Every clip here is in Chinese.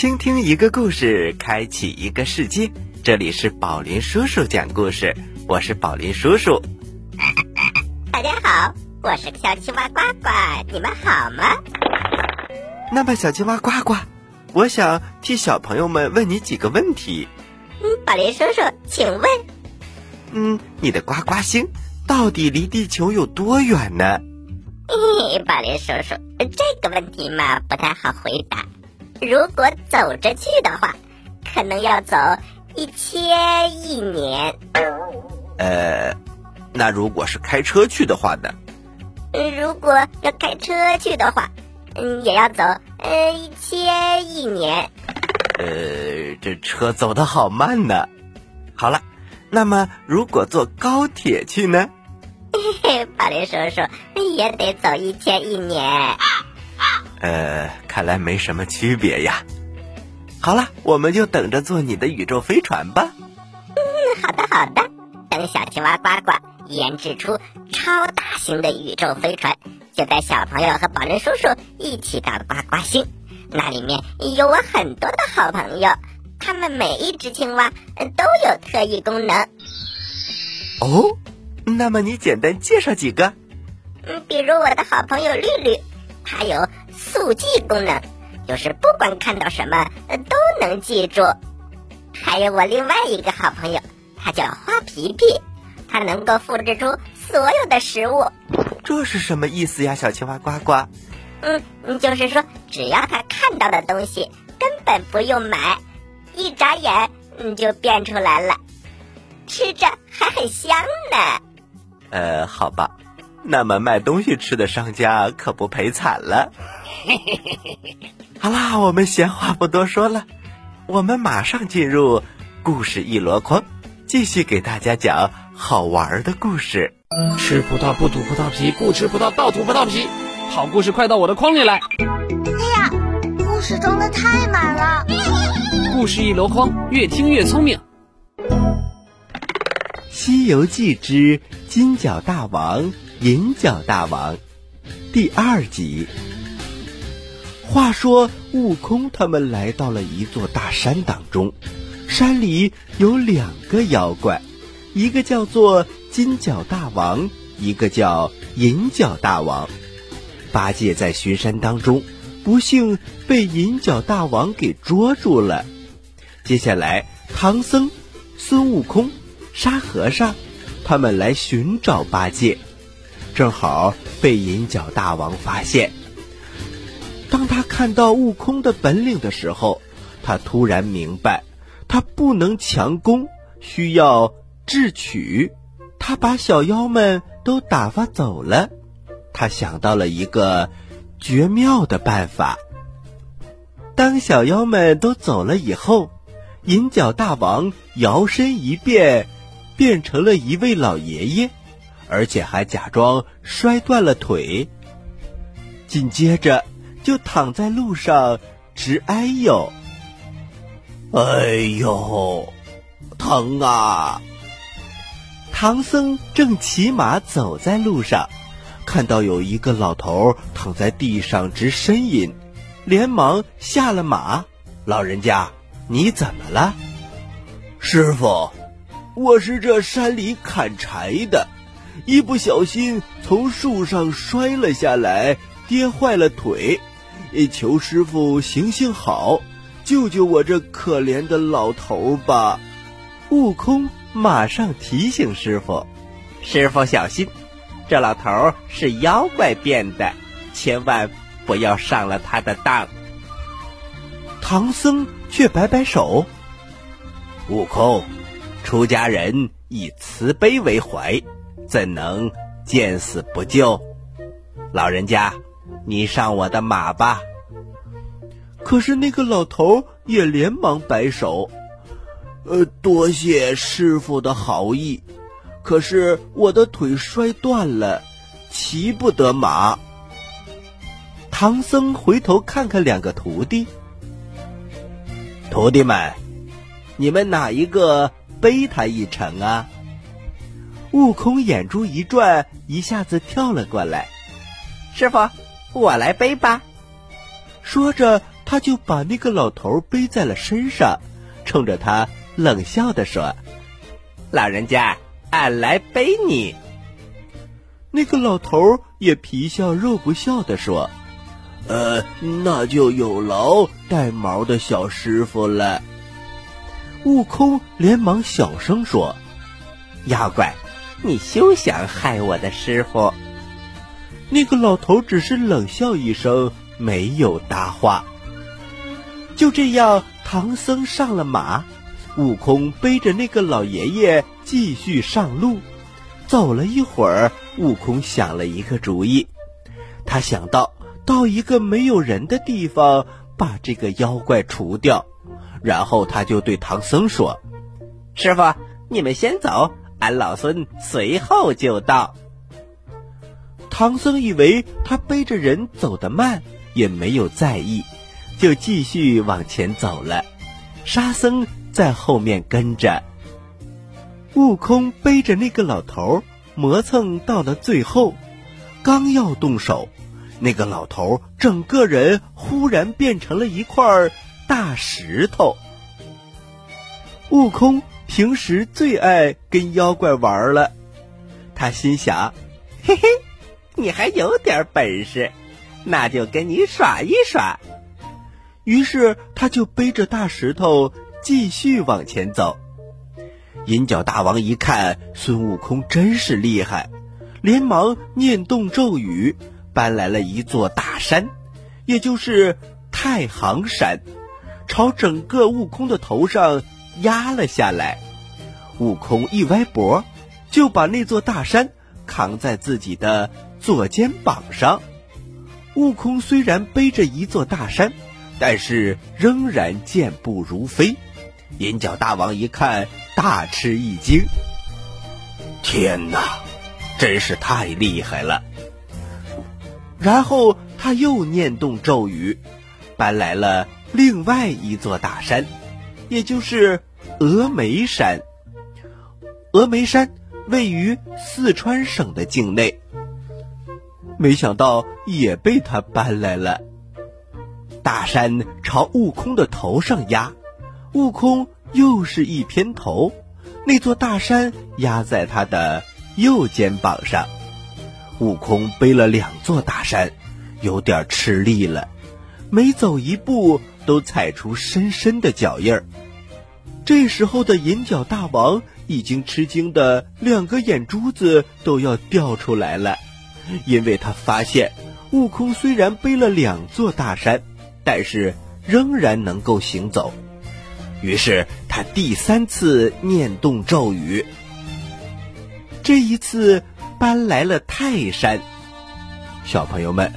倾听一个故事，开启一个世界。这里是宝林叔叔讲故事，我是宝林叔叔。大家好，我是小青蛙呱呱，你们好吗？那么小青蛙呱呱，我想替小朋友们问你几个问题。宝林叔叔，请问，你的呱呱星到底离地球有多远呢？宝林叔叔，这个问题嘛，不太好回答。如果走着去的话，可能要走1000亿年。那如果是开车去的话呢？如果要开车去的话，也要走1000亿年。这车走得好慢呢。好了，那么如果坐高铁去呢？宝林叔叔，也得走1000亿年。看来没什么区别呀。好了，我们就等着坐你的宇宙飞船吧。好的好的，等小青蛙呱呱研制出超大型的宇宙飞船，就带小朋友和宝林叔叔一起到呱呱星。那里面有我很多的好朋友，他们每一只青蛙都有特异功能。哦，那么你简单介绍几个？比如我的好朋友绿绿，它有速记功能，就是不管看到什么都能记住。还有我另外一个好朋友，他叫花皮皮，他能够复制出所有的食物。这是什么意思呀，小青蛙呱呱？就是说只要他看到的东西根本不用买，一眨眼就变出来了，吃着还很香呢。好吧，那么卖东西吃的商家可不赔惨了。好啦，我们闲话不多说了，我们马上进入故事一箩筐，继续给大家讲好玩的故事。吃葡萄不吐葡萄皮，不吃葡萄倒吐葡萄皮。好故事快到我的筐里来。哎呀，故事装的太满了。故事一箩筐，越听越聪明。西游记之金角大王银角大王第二集。话说悟空他们来到了一座大山当中，山里有2个妖怪，一个叫做金角大王，一个叫银角大王。八戒在巡山当中不幸被银角大王给捉住了。接下来唐僧、孙悟空、沙和尚他们来寻找八戒，正好被银角大王发现。当他看到悟空的本领的时候，他突然明白他不能强攻，需要智取。他把小妖们都打发走了。他想到了一个绝妙的办法。当小妖们都走了以后，银角大王摇身一变，变成了一位老爷爷，而且还假装摔断了腿，紧接着就躺在路上直哎呦。哎呦，疼啊！唐僧正骑马走在路上，看到有一个老头躺在地上直呻吟，连忙下了马。老人家，你怎么了？师傅，我是这山里砍柴的，一不小心从树上摔了下来，跌坏了腿，求师傅行行好，救救我这可怜的老头吧。悟空马上提醒师傅，师傅小心，这老头是妖怪变的，千万不要上了他的当。唐僧却摆摆手，悟空，出家人以慈悲为怀，怎能见死不救？老人家，你上我的马吧。可是那个老头也连忙摆手，多谢师傅的好意，可是我的腿摔断了，骑不得马。唐僧回头看看2个徒弟，徒弟们，你们哪一个背他一程啊？悟空眼珠一转，一下子跳了过来，师傅，我来背吧。说着他就把那个老头背在了身上，冲着他冷笑地说：“老人家，俺来背你。”那个老头也皮笑肉不笑地说：“那就有劳带毛的小师傅了。”悟空连忙小声说：“妖怪，你休想害我的师傅。”那个老头只是冷笑一声，没有搭话。就这样，唐僧上了马，悟空背着那个老爷爷继续上路。走了一会儿，悟空想了一个主意，他想到一个没有人的地方把这个妖怪除掉，然后他就对唐僧说：“师傅，你们先走，俺老孙随后就到。”唐僧以为他背着人走得慢，也没有在意，就继续往前走了。沙僧在后面跟着。悟空背着那个老头磨蹭到了最后，刚要动手，那个老头整个人忽然变成了一块大石头。悟空平时最爱跟妖怪玩了，他心想：“嘿嘿，你还有点本事，那就跟你耍一耍。”于是他就背着大石头继续往前走。银角大王一看孙悟空真是厉害，连忙念动咒语，搬来了一座大山，也就是太行山，朝整个悟空的头上压了下来。悟空一歪脖，就把那座大山扛在自己的左肩膀上。悟空虽然背着一座大山，但是仍然健步如飞。银角大王一看大吃一惊，天哪，真是太厉害了。然后他又念动咒语，搬来了另外一座大山，也就是峨眉山。峨眉山位于四川省的境内，没想到也被他搬来了。大山朝悟空的头上压，悟空又是一偏头，那座大山压在他的右肩膀上。悟空背了两座大山，有点吃力了，每走一步都踩出深深的脚印儿。这时候的银角大王已经吃惊的两个眼珠子都要掉出来了，因为他发现悟空虽然背了两座大山，但是仍然能够行走。于是他第三次念动咒语，这一次搬来了泰山。小朋友们，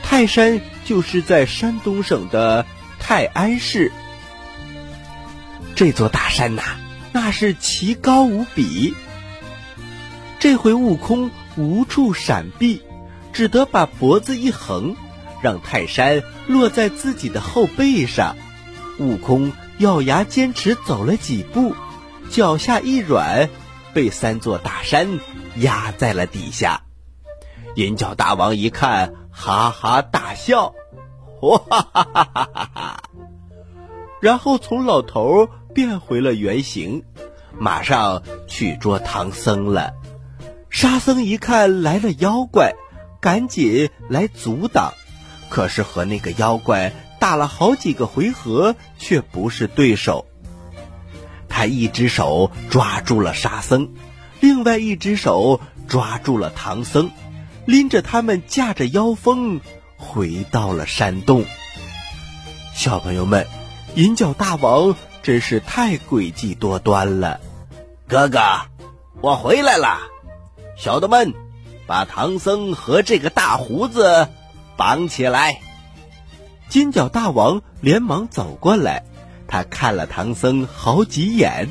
泰山就是在山东省的泰安市。这座大山那是奇高无比。这回悟空无处闪避，只得把脖子一横，让泰山落在自己的后背上。悟空咬牙坚持走了几步，脚下一软，被三座大山压在了底下。银角大王一看，哈哈大笑，哇哈哈哈哈哈哈！然后从老头变回了原形，马上去捉唐僧了。沙僧一看来了妖怪，赶紧来阻挡，可是和那个妖怪打了好几个回合，却不是对手。他一只手抓住了沙僧，另外一只手抓住了唐僧，拎着他们驾着妖风回到了山洞。小朋友们，银角大王真是太诡计多端了。哥哥，我回来了，小的们，把唐僧和这个大胡子绑起来。金角大王连忙走过来，他看了唐僧好几眼，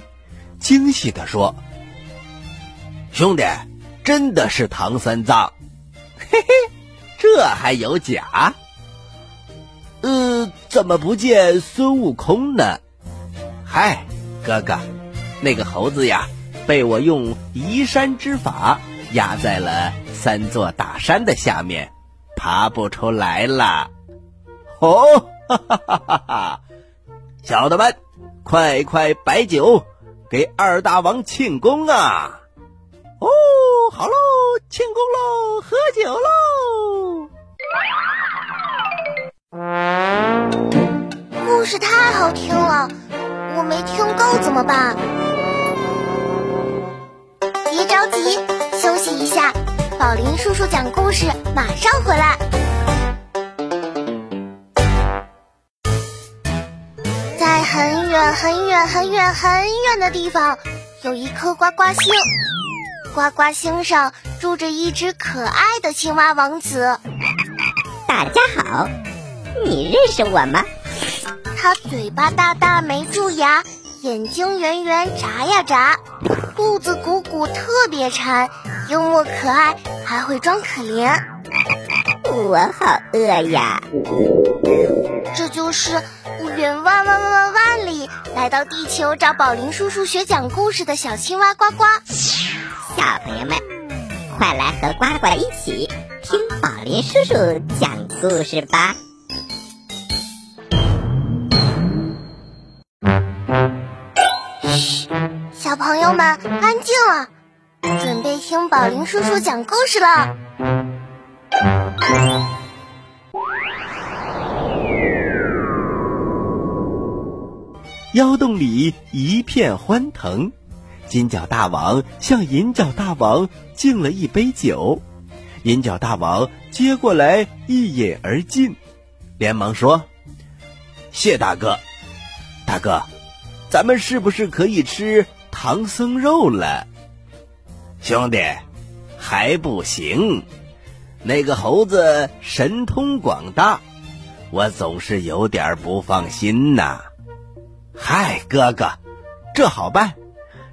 惊喜地说：“兄弟，真的是唐三藏。”“嘿嘿，这还有假？怎么不见孙悟空呢？”“嗨，哥哥，那个猴子呀，被我用移山之法压在了三座大山的下面，爬不出来了。”“哦，哈哈哈哈哈！小的们，快快摆酒，给二大王庆功啊！哦，好喽，庆功喽，喝酒喽！故事太好听了，我没听够怎么办？别着急，休息一下，宝林叔叔讲故事马上回来。在很远很远很远很远的地方，有一颗呱呱星，呱呱星上住着一只可爱的青蛙王子。大家好，你认识我吗？他嘴巴大大没蛀牙，眼睛圆圆眨呀眨，肚子鼓鼓特别馋，幽默可爱，还会装可怜。我好饿呀！这就是远万万万万里来到地球找宝林叔叔学讲故事的小青蛙呱呱。小朋友们，快来和呱呱一起听宝林叔叔讲故事吧！嘘，小朋友们安静了，准备听宝林叔叔讲故事了。腰洞里一片欢腾，金角大王向银角大王敬了一杯酒，银角大王接过来一饮而尽，连忙说：谢大哥，大哥，咱们是不是可以吃唐僧肉了？兄弟，还不行，那个猴子神通广大，我总是有点不放心呐。嗨，哥哥，这好办，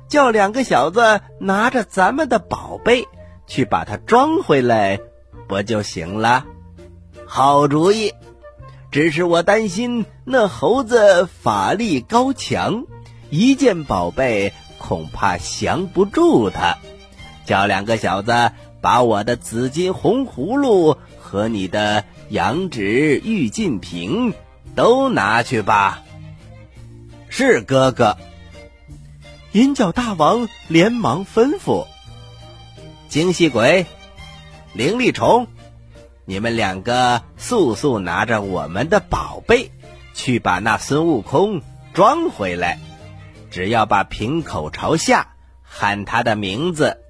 叫两个小子拿着咱们的宝贝去把它装回来不就行了？好主意，只是我担心那猴子法力高强，一件宝贝恐怕降不住他。叫两个小子把我的紫金红葫芦和你的羊脂玉净瓶都拿去吧。是哥哥。银角大王连忙吩咐：精细鬼、灵力虫，你们两个速速拿着我们的宝贝去把那孙悟空装回来，只要把瓶口朝下喊他的名字，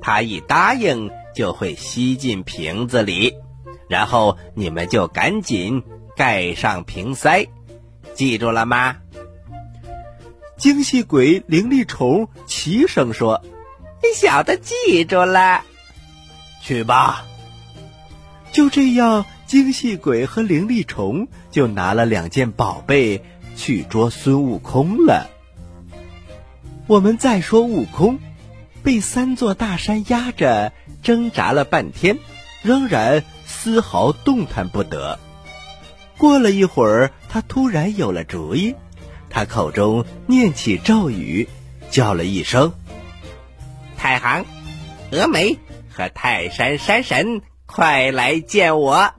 他一答应就会吸进瓶子里，然后你们就赶紧盖上瓶塞，记住了吗？精细鬼、灵力虫齐声说：小的记住了。去吧。就这样，精细鬼和灵力虫就拿了两件宝贝去捉孙悟空了。我们再说悟空，被三座大山压着，挣扎了半天，仍然丝毫动弹不得。过了一会儿，他突然有了主意，他口中念起咒语，叫了一声：太行、峨眉和泰山山神，快来见我！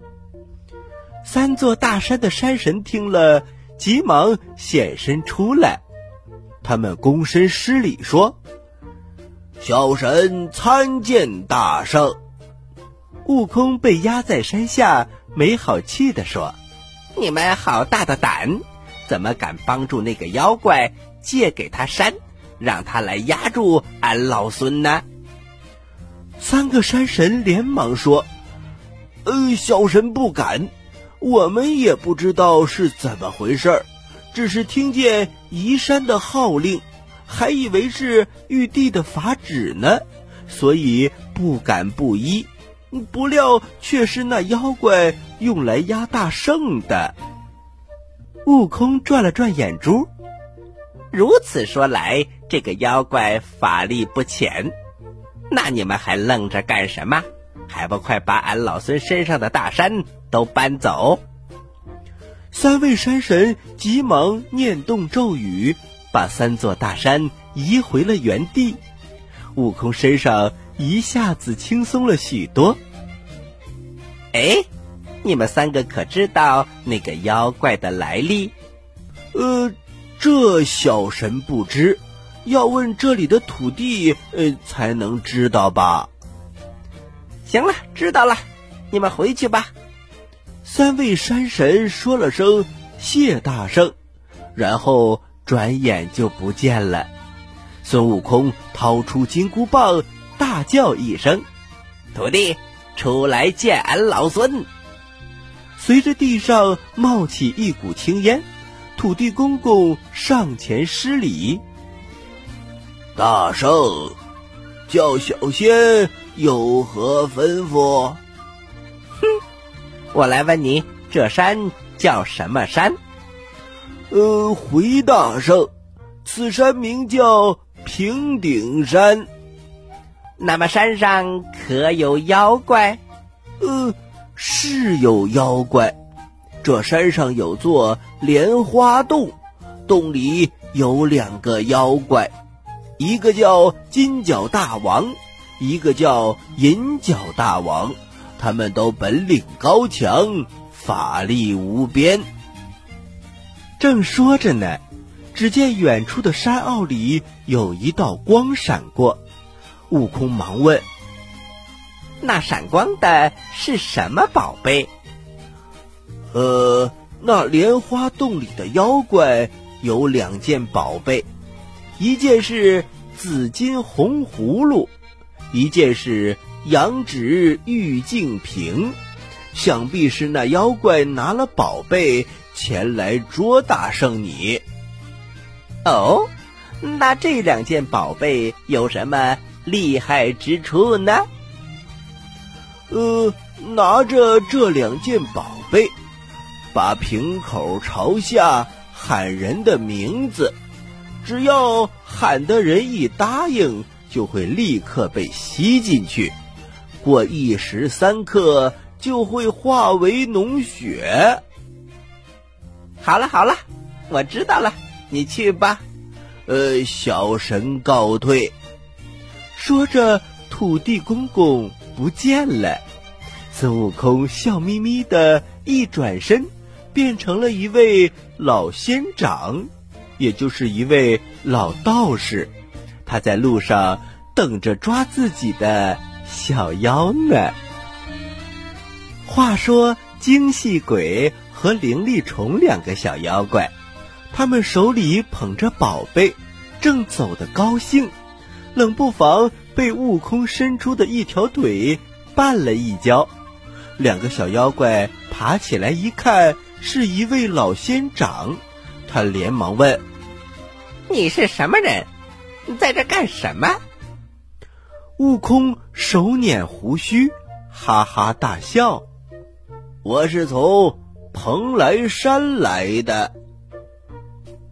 三座大山的山神听了，急忙现身出来。他们躬身施礼说：小神参见大圣。悟空被压在山下，没好气地说：你们好大的胆，怎么敢帮助那个妖怪借给他山，让他来压住俺老孙呢？三个山神连忙说：小神不敢，我们也不知道是怎么回事，只是听见移山的号令，还以为是玉帝的法旨呢，所以不敢不依，不料却是那妖怪用来压大圣的。悟空转了转眼珠，如此说来，这个妖怪法力不浅，那你们还愣着干什么？还不快把俺老孙身上的大山都搬走！三位山神急忙念动咒语，把三座大山移回了原地。悟空身上一下子轻松了许多。哎，你们三个可知道那个妖怪的来历？”这小神不知，要问这里的土地，才能知道吧。行了，知道了，你们回去吧。三位山神说了声谢大圣，然后转眼就不见了。孙悟空掏出金箍棒，大叫一声：“徒弟，出来见俺老孙！”随着地上冒起一股青烟，土地公公上前施礼：“大圣，叫小仙有何吩咐？”“哼，我来问你，这山叫什么山？”“回大圣，此山名叫平顶山。”“那么山上可有妖怪？”“是有妖怪。这山上有座莲花洞，洞里有两个妖怪，一个叫金角大王，一个叫银角大王。他们都本领高强，法力无边。”正说着呢，只见远处的山坳里有一道光闪过。悟空忙问：“那闪光的是什么宝贝？”“那莲花洞里的妖怪有两件宝贝，一件是紫金红葫芦，一件是羊脂玉净瓶。想必是那妖怪拿了宝贝前来捉大圣你。”“哦，那这两件宝贝有什么厉害之处呢？”“拿着这两件宝贝，把瓶口朝下喊人的名字，只要喊的人一答应，就会立刻被吸进去，过一时三刻就会化为脓血。”“好了好了，我知道了，你去吧。”“小神告退。”说着，土地公公不见了。孙悟空笑眯眯的一转身，变成了一位老仙长，也就是一位老道士。他在路上等着抓自己的小妖呢。话说精细鬼和灵力虫两个小妖怪，他们手里捧着宝贝，正走得高兴，冷不防被悟空伸出的一条腿绊了一跤。两个小妖怪爬起来一看，是一位老仙长。他连忙问：“你是什么人？在这干什么？”悟空手捻胡须，哈哈大笑：“我是从蓬莱山来的。”“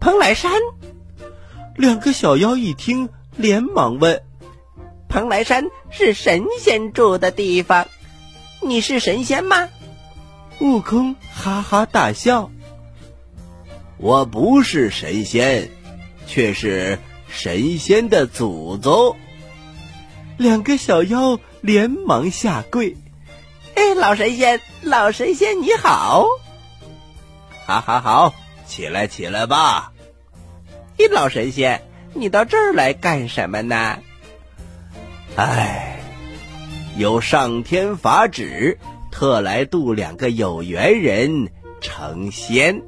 蓬莱山？”两个小妖一听，连忙问：“蓬莱山是神仙住的地方，你是神仙吗？”悟空哈哈大笑：“我不是神仙，却是神仙的祖宗。”两个小妖连忙下跪：“哎，老神仙，老神仙你好！”“好好好，起来起来吧。”“哎，老神仙，你到这儿来干什么呢？”“哎，有上天法旨，特来度两个有缘人成仙。”“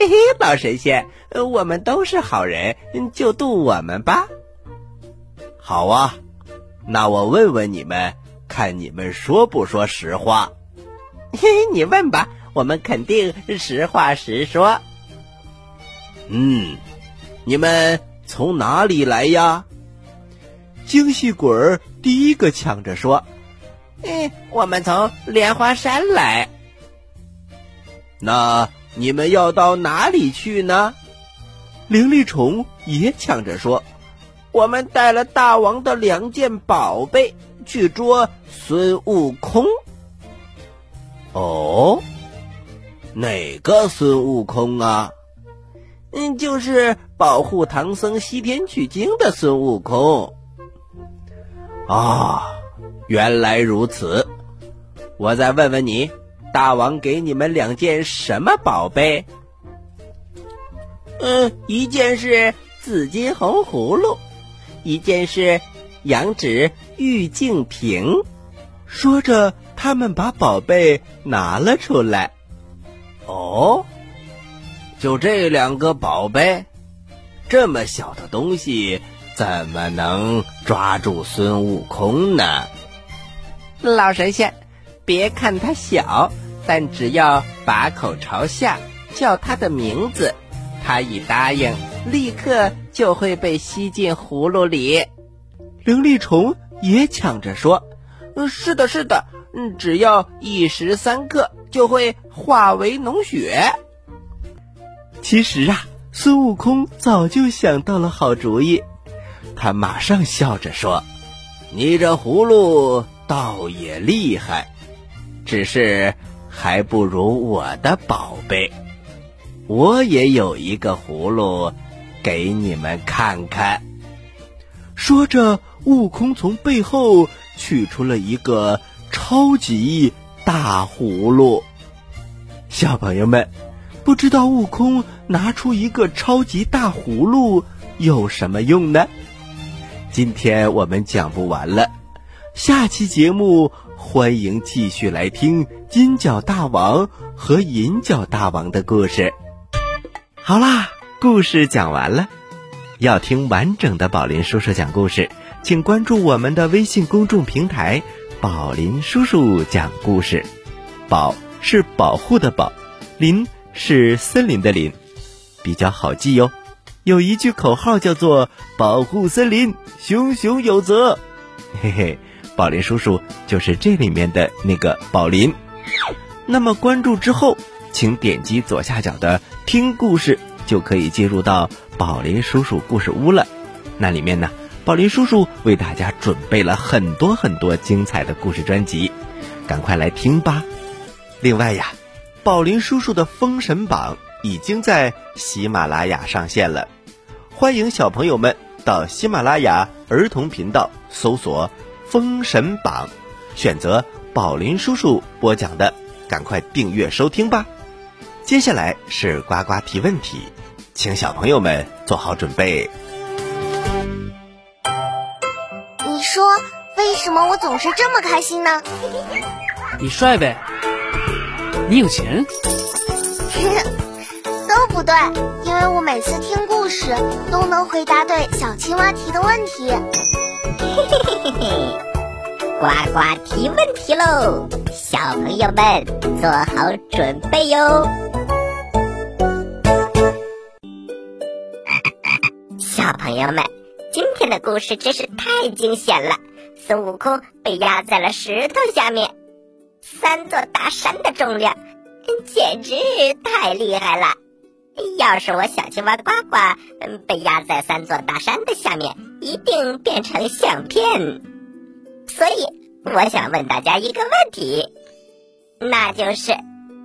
嘿嘿，老神仙，我们都是好人，就渡我们吧。”“好啊，那我问问你们，看你们说不说实话。”“嘿，你问吧，我们肯定实话实说。”“你们从哪里来呀？”精细鬼第一个抢着说：“我们从莲花山来。”“那你们要到哪里去呢？”灵力虫也抢着说：“我们带了大王的两件宝贝，去捉孙悟空。”“哦，哪个孙悟空啊？”“就是保护唐僧西天取经的孙悟空。”“啊，原来如此。我再问问你，大王给你们两件什么宝贝？一件是紫金红葫芦，一件是羊脂玉净瓶。说着，他们把宝贝拿了出来。哦，就这两个宝贝，这么小的东西怎么能抓住孙悟空呢？老神仙，别看它小，但只要把口朝下叫它的名字，它一答应，立刻就会被吸进葫芦里。灵力虫也抢着说：“是的，是的，只要一时三刻就会化为脓血。”其实啊，孙悟空早就想到了好主意，他马上笑着说：“你这葫芦倒也厉害，只是还不如我的宝贝。我也有一个葫芦，给你们看看。”说着，悟空从背后取出了一个超级大葫芦。小朋友们，不知道悟空拿出一个超级大葫芦有什么用呢？今天我们讲不完了，下期节目欢迎继续来听金角大王和银角大王的故事。好啦，故事讲完了。要听完整的宝林叔叔讲故事，请关注我们的微信公众平台宝林叔叔讲故事。宝是保护的宝，林是森林的林，比较好记哟。有一句口号叫做保护森林熊熊有责，嘿嘿，宝林叔叔就是这里面的那个宝林。那么关注之后，请点击左下角的听故事，就可以进入到宝林叔叔故事屋了。那里面呢，宝林叔叔为大家准备了很多很多精彩的故事专辑，赶快来听吧。另外呀，宝林叔叔的封神榜已经在喜马拉雅上线了，欢迎小朋友们到喜马拉雅儿童频道搜索封神榜，选择宝林叔叔播讲的，赶快订阅收听吧。接下来是呱呱提问题，请小朋友们做好准备。你说为什么我总是这么开心呢？你帅呗，你有钱。都不对，因为我每次听故事都能回答对小青蛙提的问题。呱呱提问题喽，小朋友们做好准备哟。小朋友们，今天的故事真是太惊险了，孙悟空被压在了石头下面，3座大山的重量，简直太厉害了。要是我小青蛙呱呱被压在3座大山的下面，一定变成相片。所以我想问大家一个问题，那就是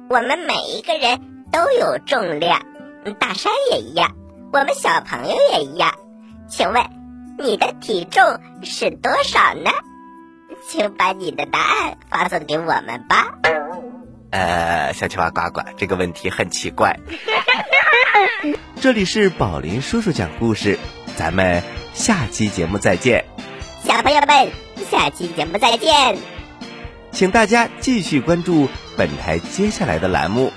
我们每一个人都有重量，大山也一样，我们小朋友也一样，请问你的体重是多少呢？请把你的答案发送给我们吧。小青蛙呱呱，这个问题很奇怪。这里是宝林叔叔讲故事，咱们下期节目再见。小朋友们，下期节目再见。请大家继续关注本台接下来的栏目。